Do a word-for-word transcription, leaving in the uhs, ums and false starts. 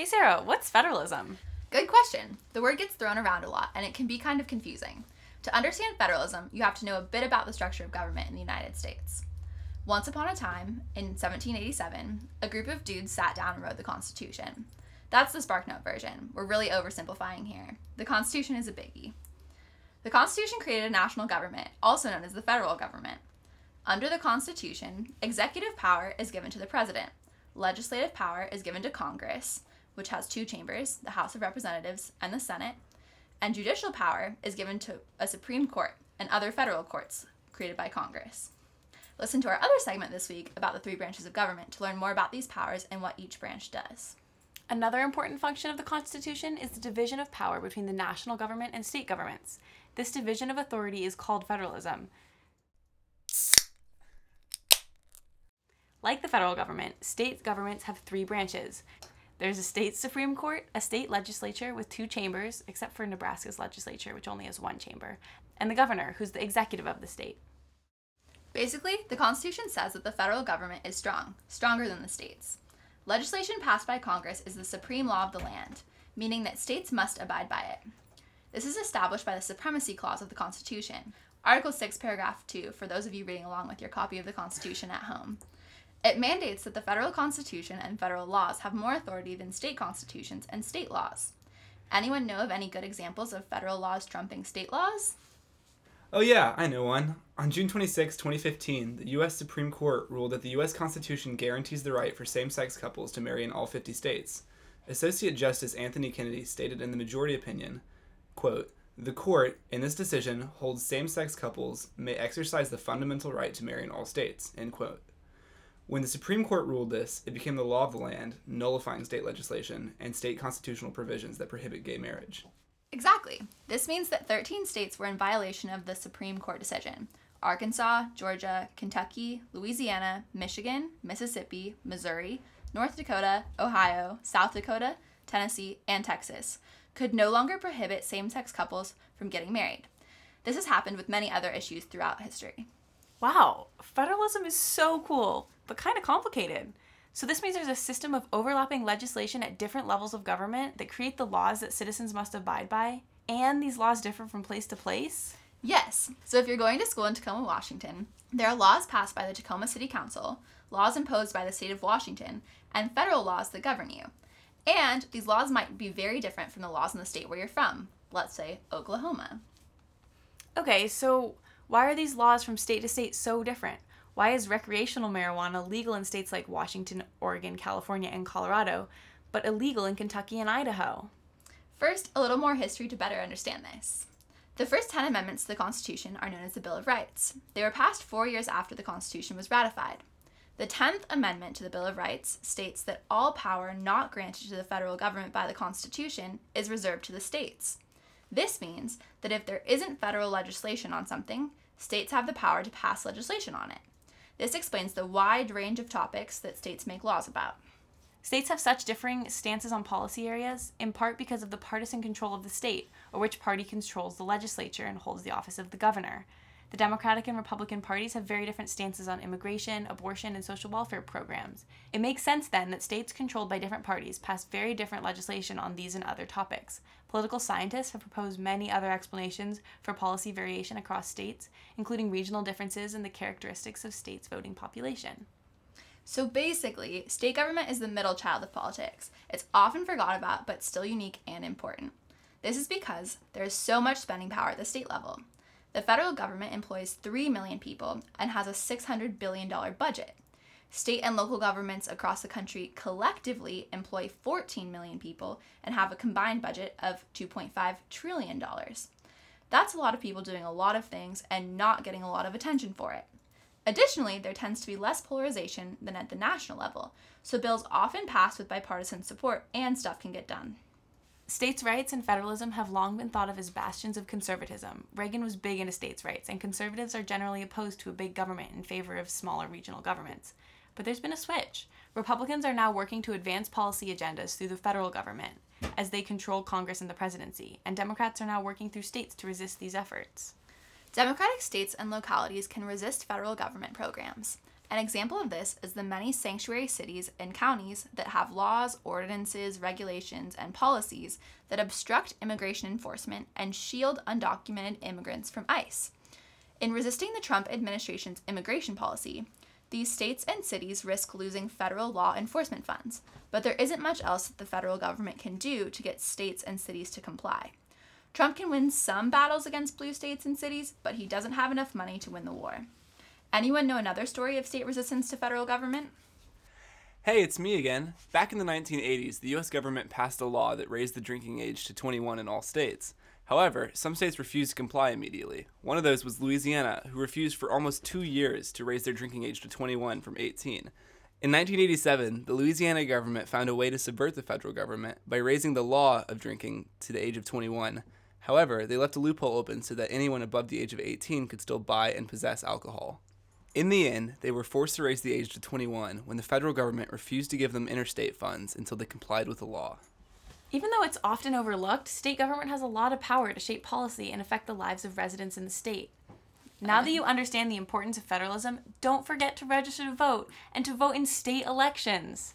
Hey, Sarah, what's federalism? Good question. The word gets thrown around a lot, and it can be kind of confusing. To understand federalism, you have to know a bit about the structure of government in the United States. Once upon a time, in seventeen eighty-seven, a group of dudes sat down and wrote the Constitution. That's the SparkNote version. We're really oversimplifying here. The Constitution is a biggie. The Constitution created a national government, also known as the federal government. Under the Constitution, executive power is given to the president. Legislative power is given to Congress, which has two chambers, the House of Representatives and the Senate, and judicial power is given to a Supreme Court and other federal courts created by Congress. Listen to our other segment this week about the three branches of government to learn more about these powers and what each branch does. Another important function of the Constitution is the division of power between the national government and state governments. This division of authority is called federalism. Like the federal government, state governments have three branches. There's a state Supreme Court, a state legislature with two chambers, except for Nebraska's legislature, which only has one chamber, and the governor, who's the executive of the state. Basically, the Constitution says that the federal government is strong, stronger than the states. Legislation passed by Congress is the supreme law of the land, meaning that states must abide by it. This is established by the Supremacy Clause of the Constitution, Article six, Paragraph two, for those of you reading along with your copy of the Constitution at home. It mandates that the federal Constitution and federal laws have more authority than state constitutions and state laws. Anyone know of any good examples of federal laws trumping state laws? Oh yeah, I know one. On June twenty-sixth, twenty fifteen, the U S Supreme Court ruled that the U S Constitution guarantees the right for same-sex couples to marry in all fifty states. Associate Justice Anthony Kennedy stated in the majority opinion, quote, "The court, in this decision, holds same-sex couples may exercise the fundamental right to marry in all states," end quote. When the Supreme Court ruled this, it became the law of the land, nullifying state legislation and state constitutional provisions that prohibit gay marriage. Exactly. This means that thirteen states were in violation of the Supreme Court decision. Arkansas, Georgia, Kentucky, Louisiana, Michigan, Mississippi, Missouri, North Dakota, Ohio, South Dakota, Tennessee, and Texas could no longer prohibit same-sex couples from getting married. This has happened with many other issues throughout history. Wow, federalism is so cool, but kind of complicated. So this means there's a system of overlapping legislation at different levels of government that create the laws that citizens must abide by, and these laws differ from place to place? Yes. So if you're going to school in Tacoma, Washington, there are laws passed by the Tacoma City Council, laws imposed by the state of Washington, and federal laws that govern you. And these laws might be very different from the laws in the state where you're from, let's say Oklahoma. Okay, so why are these laws from state to state so different? Why is recreational marijuana legal in states like Washington, Oregon, California, and Colorado, but illegal in Kentucky and Idaho? First, a little more history to better understand this. The first ten amendments to the Constitution are known as the Bill of Rights. They were passed four years after the Constitution was ratified. The Tenth Amendment to the Bill of Rights states that all power not granted to the federal government by the Constitution is reserved to the states. This means that if there isn't federal legislation on something, states have the power to pass legislation on it. This explains the wide range of topics that states make laws about. States have such differing stances on policy areas, in part because of the partisan control of the state, or which party controls the legislature and holds the office of the governor. The Democratic and Republican parties have very different stances on immigration, abortion, and social welfare programs. It makes sense, then, that states controlled by different parties pass very different legislation on these and other topics. Political scientists have proposed many other explanations for policy variation across states, including regional differences in the characteristics of states' voting population. So basically, state government is the middle child of politics. It's often forgot about, but still unique and important. This is because there is so much spending power at the state level. The federal government employs three million people and has a six hundred billion dollars budget. State and local governments across the country collectively employ fourteen million people and have a combined budget of two point five trillion dollars. That's a lot of people doing a lot of things and not getting a lot of attention for it. Additionally, there tends to be less polarization than at the national level, so bills often pass with bipartisan support and stuff can get done. States' rights and federalism have long been thought of as bastions of conservatism. Reagan was big into states' rights, and conservatives are generally opposed to a big government in favor of smaller regional governments. But there's been a switch. Republicans are now working to advance policy agendas through the federal government, as they control Congress and the presidency, and Democrats are now working through states to resist these efforts. Democratic states and localities can resist federal government programs. An example of this is the many sanctuary cities and counties that have laws, ordinances, regulations, and policies that obstruct immigration enforcement and shield undocumented immigrants from ICE. In resisting the Trump administration's immigration policy, these states and cities risk losing federal law enforcement funds, but there isn't much else that the federal government can do to get states and cities to comply. Trump can win some battles against blue states and cities, but he doesn't have enough money to win the war. Anyone know another story of state resistance to federal government? Hey, it's me again. Back in the nineteen eighties, the U S government passed a law that raised the drinking age to twenty-one in all states. However, some states refused to comply immediately. One of those was Louisiana, who refused for almost two years to raise their drinking age to twenty-one from eighteen. In nineteen eighty-seven, the Louisiana government found a way to subvert the federal government by raising the law of drinking to the age of twenty-one. However, they left a loophole open so that anyone above the age of eighteen could still buy and possess alcohol. In the end, they were forced to raise the age to twenty-one when the federal government refused to give them interstate funds until they complied with the law. Even though it's often overlooked, state government has a lot of power to shape policy and affect the lives of residents in the state. Now that you understand the importance of federalism, don't forget to register to vote and to vote in state elections.